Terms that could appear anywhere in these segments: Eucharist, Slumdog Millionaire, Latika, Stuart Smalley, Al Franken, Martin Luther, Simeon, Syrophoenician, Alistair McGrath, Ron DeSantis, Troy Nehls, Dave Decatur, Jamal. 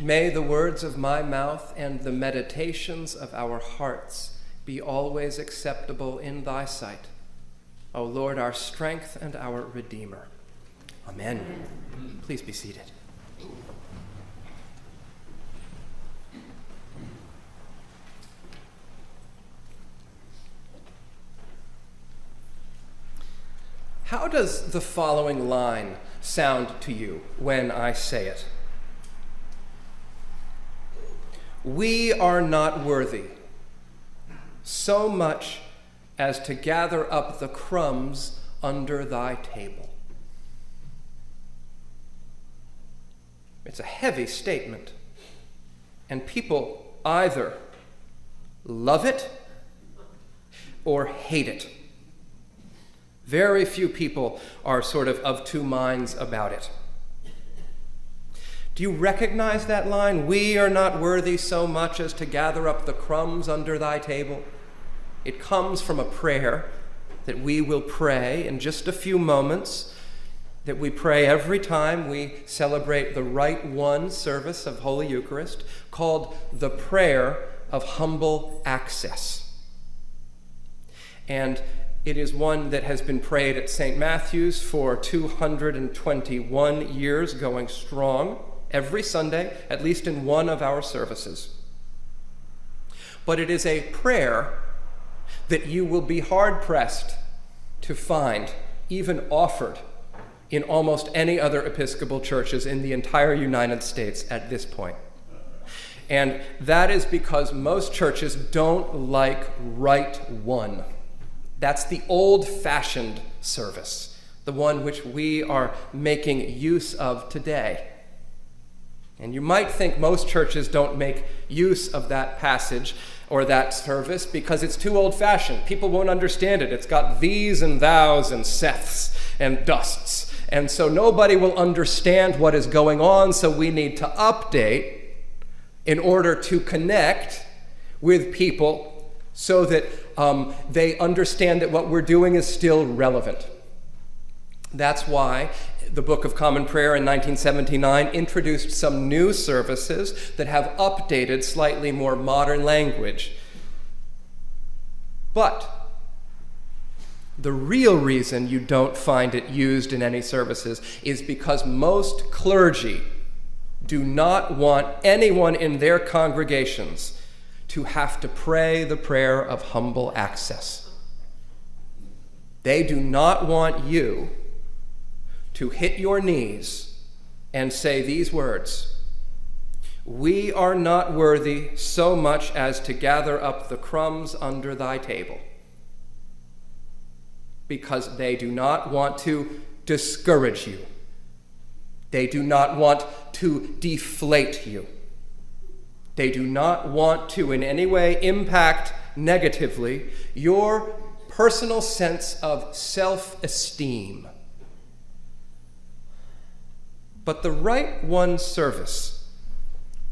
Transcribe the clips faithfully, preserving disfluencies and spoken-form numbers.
May the words of my mouth and the meditations of our hearts be always acceptable in thy sight, O Lord, our strength and our Redeemer. Amen. Amen. Please be seated. How does the following line sound to you when I say it? We are not worthy so much as to gather up the crumbs under thy table. It's a heavy statement, and people either love it or hate it. Very few people are sort of of two minds about it. Do you recognize that line? We are not worthy so much as to gather up the crumbs under thy table. It comes from a prayer that we will pray in just a few moments, that we pray every time we celebrate the Rite One service of Holy Eucharist, called the Prayer of Humble Access. And it is one that has been prayed at Saint Matthew's for two hundred twenty-one years, going strong, every Sunday, at least in one of our services. But it is a prayer that you will be hard-pressed to find, even offered, in almost any other Episcopal churches in the entire United States at this point. And that is because most churches don't like Rite One. That's the old-fashioned service, the one which we are making use of today. And you might think most churches don't make use of that passage or that service because it's too old-fashioned. People won't understand it. It's got these and thous and Seths and dusts. And so nobody will understand what is going on, so we need to update in order to connect with people so that um, they understand that what we're doing is still relevant. That's why the Book of Common Prayer in nineteen seventy-nine introduced some new services that have updated, slightly more modern language. But the real reason you don't find it used in any services is because most clergy do not want anyone in their congregations to have to pray the prayer of humble access. They do not want you to hit your knees and say these words: we are not worthy so much as to gather up the crumbs under thy table. Because they do not want to discourage you. They do not want to deflate you. They do not want to in any way impact negatively your personal sense of self-esteem. But the Rite One service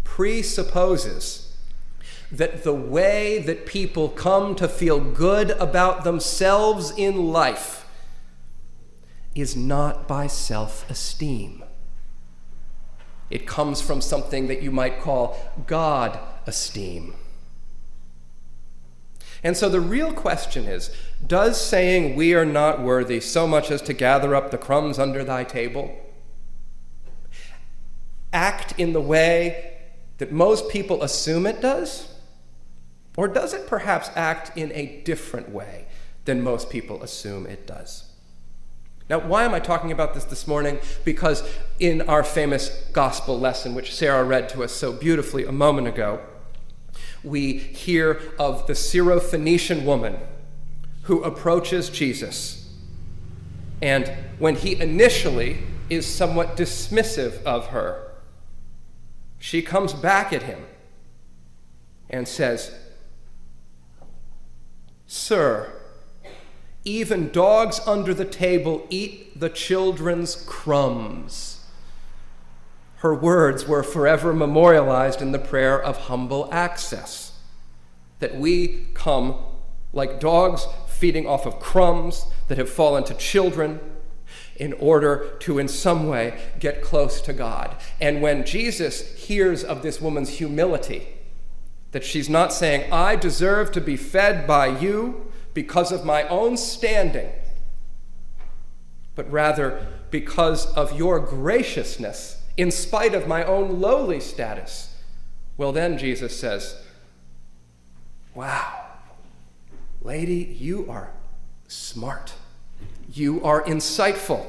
presupposes that the way that people come to feel good about themselves in life is not by self-esteem. It comes from something that you might call God esteem. And so the real question is, does saying we are not worthy so much as to gather up the crumbs under thy table act in the way that most people assume it does? Or does it perhaps act in a different way than most people assume it does? Now, why am I talking about this this morning? Because in our famous gospel lesson, which Sarah read to us so beautifully a moment ago, we hear of the Syrophoenician woman who approaches Jesus. And when he initially is somewhat dismissive of her, she comes back at him and says, "Sir, even dogs under the table eat the children's crumbs." Her words were forever memorialized in the prayer of humble access, that we come like dogs feeding off of crumbs that have fallen to children. in order to in some way get close to God. And when Jesus hears of this woman's humility, that she's not saying, I deserve to be fed by you because of my own standing, but rather because of your graciousness in spite of my own lowly status, well, then Jesus says, wow, lady, you are smart. You are insightful.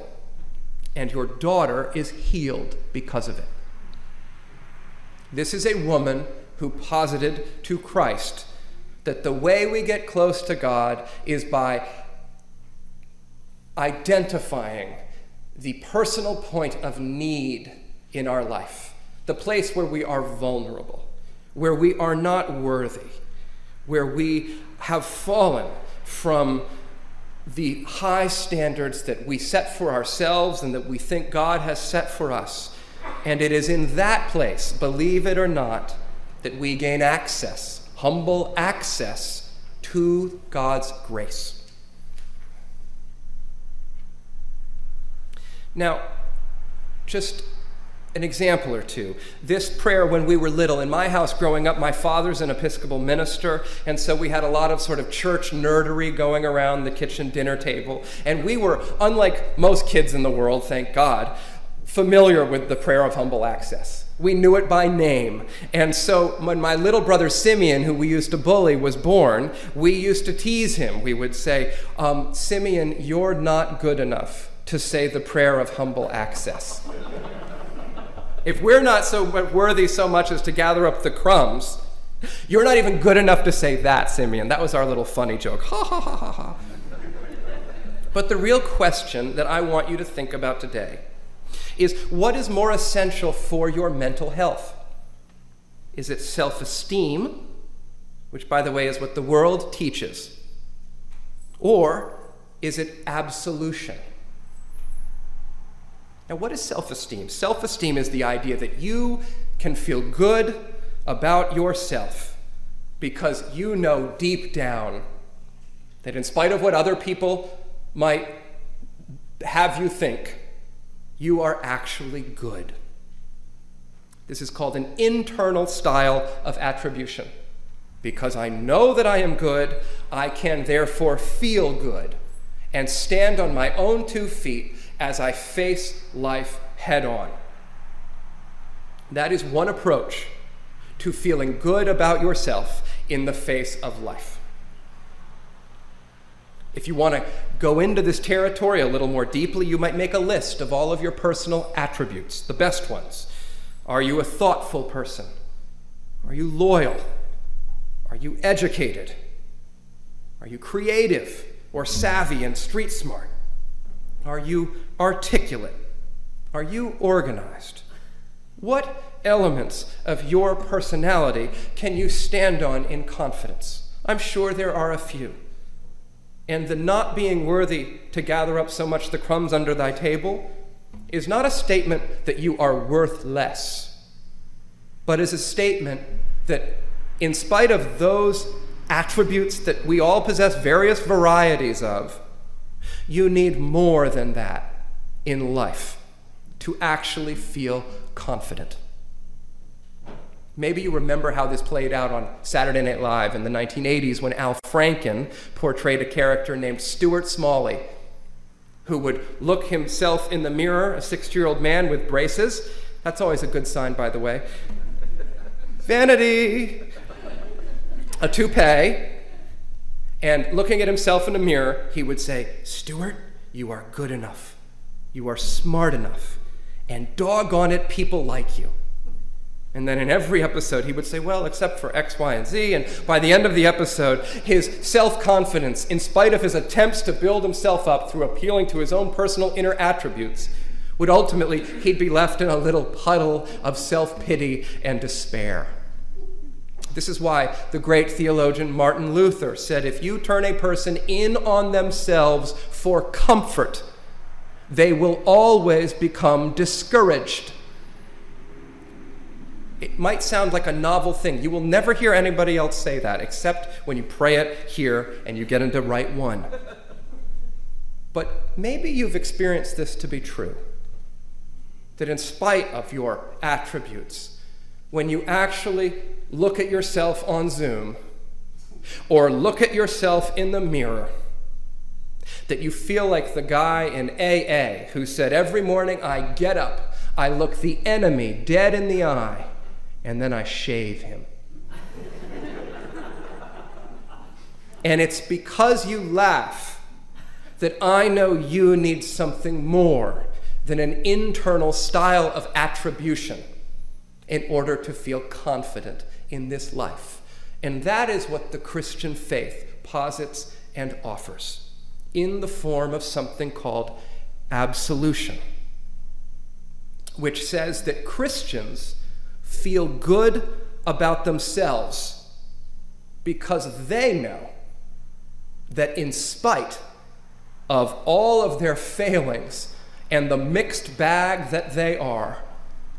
And your daughter is healed because of it. This is a woman who posited to Christ that the way we get close to God is by identifying the personal point of need in our life, the place where we are vulnerable, where we are not worthy, where we have fallen from the high standards that we set for ourselves and that we think God has set for us. And it is in that place, believe it or not, that we gain access, humble access to God's grace. Now, just an example or two. This prayer, when we were little, in my house growing up, my father's an Episcopal minister, and so we had a lot of sort of church nerdery going around the kitchen dinner table. And we were, unlike most kids in the world, thank God, familiar with the prayer of humble access. We knew it by name. And so when my little brother Simeon, who we used to bully, was born, we used to tease him. We would say, um, Simeon, you're not good enough to say the prayer of humble access. If we're not so worthy so much as to gather up the crumbs, you're not even good enough to say that, Simeon. That was our little funny joke. Ha, ha, ha, ha, ha. But the real question that I want you to think about today is, what is more essential for your mental health? Is it self-esteem, which, by the way, is what the world teaches? Or is it absolution? Now, what is self-esteem? Self-esteem is the idea that you can feel good about yourself because you know deep down that in spite of what other people might have you think, you are actually good. This is called an internal style of attribution. Because I know that I am good, I can therefore feel good and stand on my own two feet as I face life head on. That is one approach to feeling good about yourself in the face of life. If you want to go into this territory a little more deeply, you might make a list of all of your personal attributes, the best ones. Are you a thoughtful person? Are you loyal? Are you educated? Are you creative or savvy and street smart? Are you articulate? Are you organized? What elements of your personality can you stand on in confidence? I'm sure there are a few. And the not being worthy to gather up so much the crumbs under thy table is not a statement that you are worthless, but is a statement that in spite of those attributes that we all possess various varieties of, you need more than that in life to actually feel confident. Maybe you remember how this played out on Saturday Night Live in the nineteen eighties when Al Franken portrayed a character named Stuart Smalley, who would look himself in the mirror, a six-year-old man with braces. That's always a good sign, by the way. Vanity! A toupee. And looking at himself in the mirror, he would say, Stuart, you are good enough. You are smart enough. And doggone it, people like you. And then in every episode, he would say, well, except for X, Y, and Z. And by the end of the episode, his self-confidence, in spite of his attempts to build himself up through appealing to his own personal inner attributes, would ultimately, he'd be left in a little puddle of self-pity and despair. This is why the great theologian Martin Luther said, if you turn a person in on themselves for comfort, they will always become discouraged. It might sound like a novel thing. You will never hear anybody else say that, except when you pray it here and you get into right one. But maybe you've experienced this to be true, that in spite of your attributes, when you actually look at yourself on Zoom or look at yourself in the mirror, that you feel like the guy in A A who said, every morning I get up, I look the enemy dead in the eye, and then I shave him. And it's because you laugh that I know you need something more than an internal style of attribution in order to feel confident in this life. And that is what the Christian faith posits and offers in the form of something called absolution, which says that Christians feel good about themselves because they know that in spite of all of their failings and the mixed bag that they are,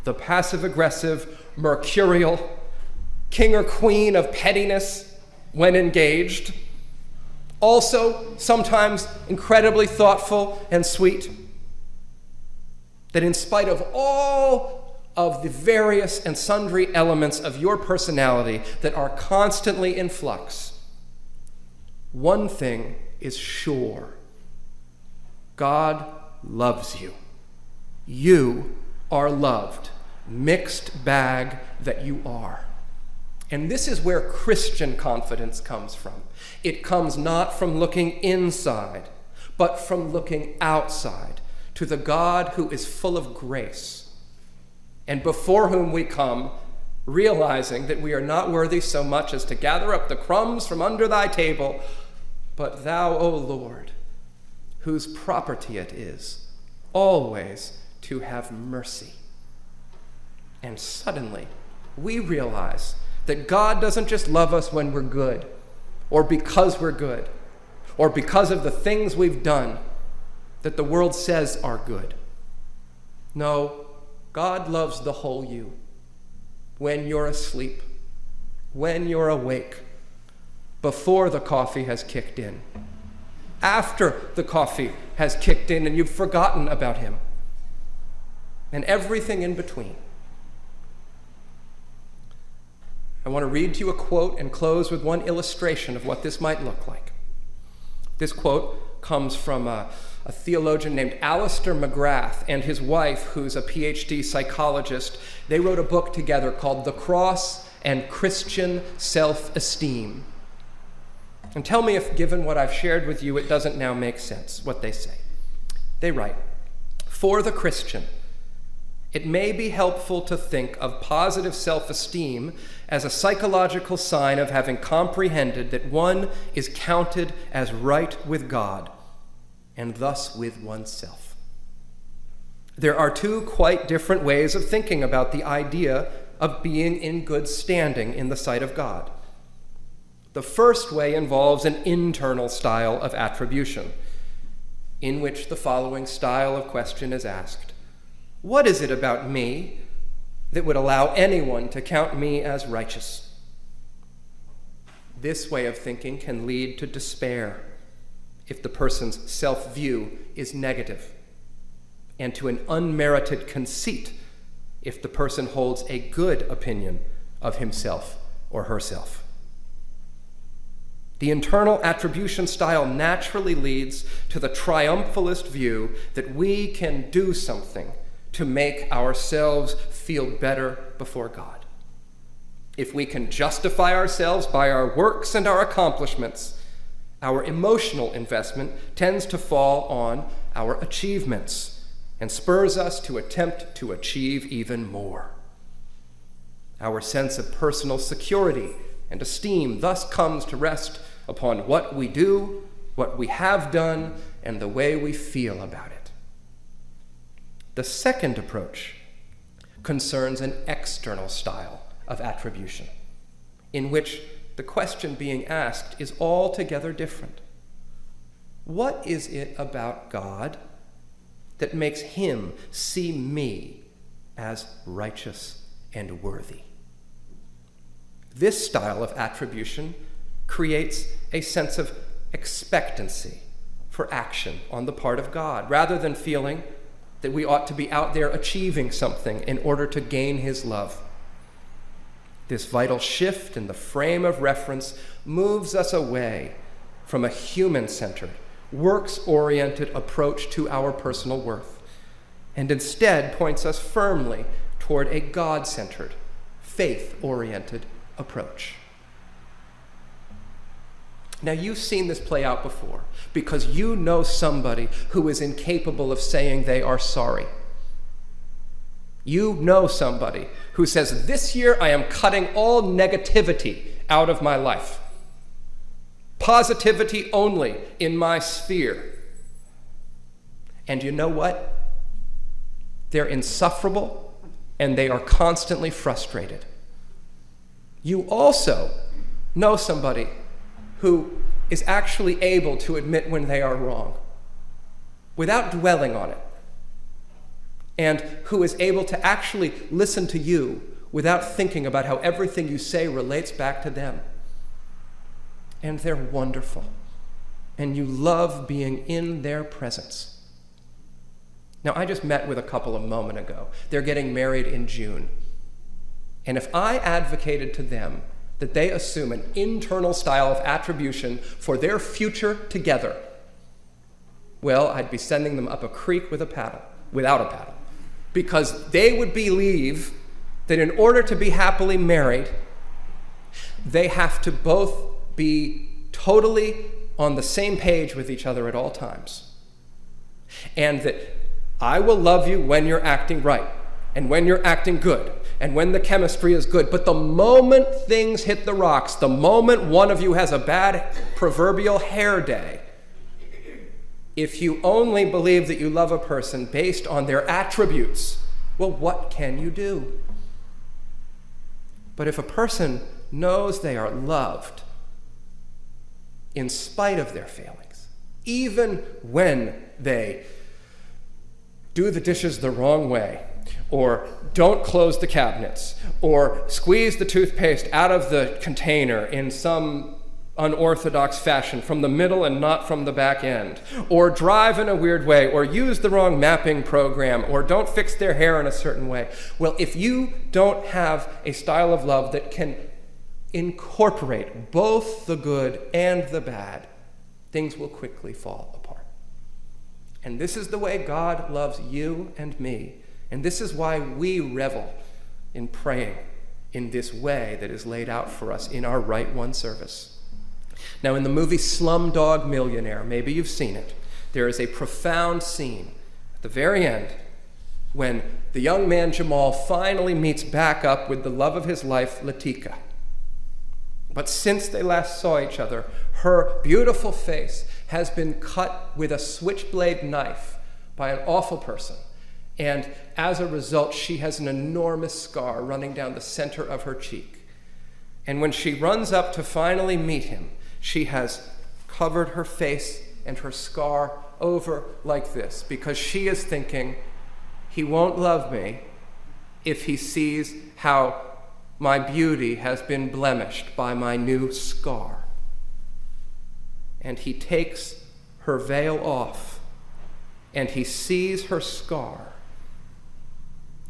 the passive-aggressive, mercurial, king or queen of pettiness when engaged, also sometimes incredibly thoughtful and sweet, that in spite of all of the various and sundry elements of your personality that are constantly in flux, one thing is sure: God loves you. You are loved, mixed bag that you are. And this is where Christian confidence comes from. It comes not from looking inside, but from looking outside to the God who is full of grace, and before whom we come realizing that we are not worthy so much as to gather up the crumbs from under thy table, but thou, O Lord, whose property it is always to have mercy. And suddenly we realize that God doesn't just love us when we're good, or because we're good, or because of the things we've done that the world says are good. No, God loves the whole you, when you're asleep, when you're awake, before the coffee has kicked in, after the coffee has kicked in and you've forgotten about him, and everything in between. I want to read to you a quote and close with one illustration of what this might look like. This quote comes from a, a theologian named Alistair McGrath and his wife, who's a P H D psychologist. They wrote a book together called The Cross and Christian Self-Esteem. And tell me if, given what I've shared with you, it doesn't now make sense what they say. They write, "For the Christian, it may be helpful to think of positive self-esteem as a psychological sign of having comprehended that one is counted as right with God, and thus with oneself." There are two quite different ways of thinking about the idea of being in good standing in the sight of God. The first way involves an internal style of attribution, in which the following style of question is asked: what is it about me that would allow anyone to count me as righteous? This way of thinking can lead to despair if the person's self-view is negative, and to an unmerited conceit if the person holds a good opinion of himself or herself. The internal attribution style naturally leads to the triumphalist view that we can do something to make ourselves feel better before God. If we can justify ourselves by our works and our accomplishments, our emotional investment tends to fall on our achievements and spurs us to attempt to achieve even more. Our sense of personal security and esteem thus comes to rest upon what we do, what we have done, and the way we feel about it. The second approach concerns an external style of attribution, in which the question being asked is altogether different. What is it about God that makes him see me as righteous and worthy? This style of attribution creates a sense of expectancy for action on the part of God, rather than feeling that we ought to be out there achieving something in order to gain his love. This vital shift in the frame of reference moves us away from a human-centered, works-oriented approach to our personal worth, and instead points us firmly toward a God-centered, faith-oriented approach. Now, you've seen this play out before, because you know somebody who is incapable of saying they are sorry. You know somebody who says, this year I am cutting all negativity out of my life. Positivity only in my sphere. And you know what? They're insufferable, and they are constantly frustrated. You also know somebody who is actually able to admit when they are wrong without dwelling on it, and who is able to actually listen to you without thinking about how everything you say relates back to them. And they're wonderful, and you love being in their presence. Now, I just met with a couple a moment ago. They're getting married in June. And if I advocated to them that they assume an internal style of attribution for their future together, well, I'd be sending them up a creek with a paddle, without a paddle, because they would believe that in order to be happily married, they have to both be totally on the same page with each other at all times. And that I will love you when you're acting right, and when you're acting good, and when the chemistry is good. But the moment things hit the rocks, the moment one of you has a bad proverbial hair day, if you only believe that you love a person based on their attributes, well, what can you do? But if a person knows they are loved in spite of their failings, even when they do the dishes the wrong way, or don't close the cabinets, or squeeze the toothpaste out of the container in some unorthodox fashion, from the middle and not from the back end, or drive in a weird way, or use the wrong mapping program, or don't fix their hair in a certain way. Well, if you don't have a style of love that can incorporate both the good and the bad, things will quickly fall apart. And this is the way God loves you and me, and this is why we revel in praying in this way that is laid out for us in our Right One service. Now, in the movie Slumdog Millionaire, maybe you've seen it, there is a profound scene at the very end when the young man Jamal finally meets back up with the love of his life, Latika. But since they last saw each other, her beautiful face has been cut with a switchblade knife by an awful person. And as a result, she has an enormous scar running down the center of her cheek. And when she runs up to finally meet him, she has covered her face and her scar over like this, because she is thinking, he won't love me if he sees how my beauty has been blemished by my new scar. And he takes her veil off, and he sees her scar.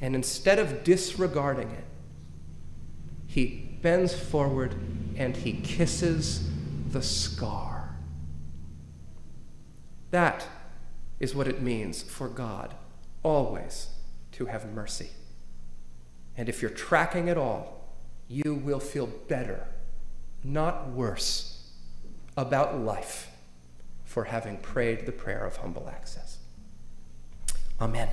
And instead of disregarding it, he bends forward and he kisses the scar. That is what it means for God always to have mercy. And if you're tracking at all, you will feel better, not worse, about life for having prayed the prayer of humble access. Amen.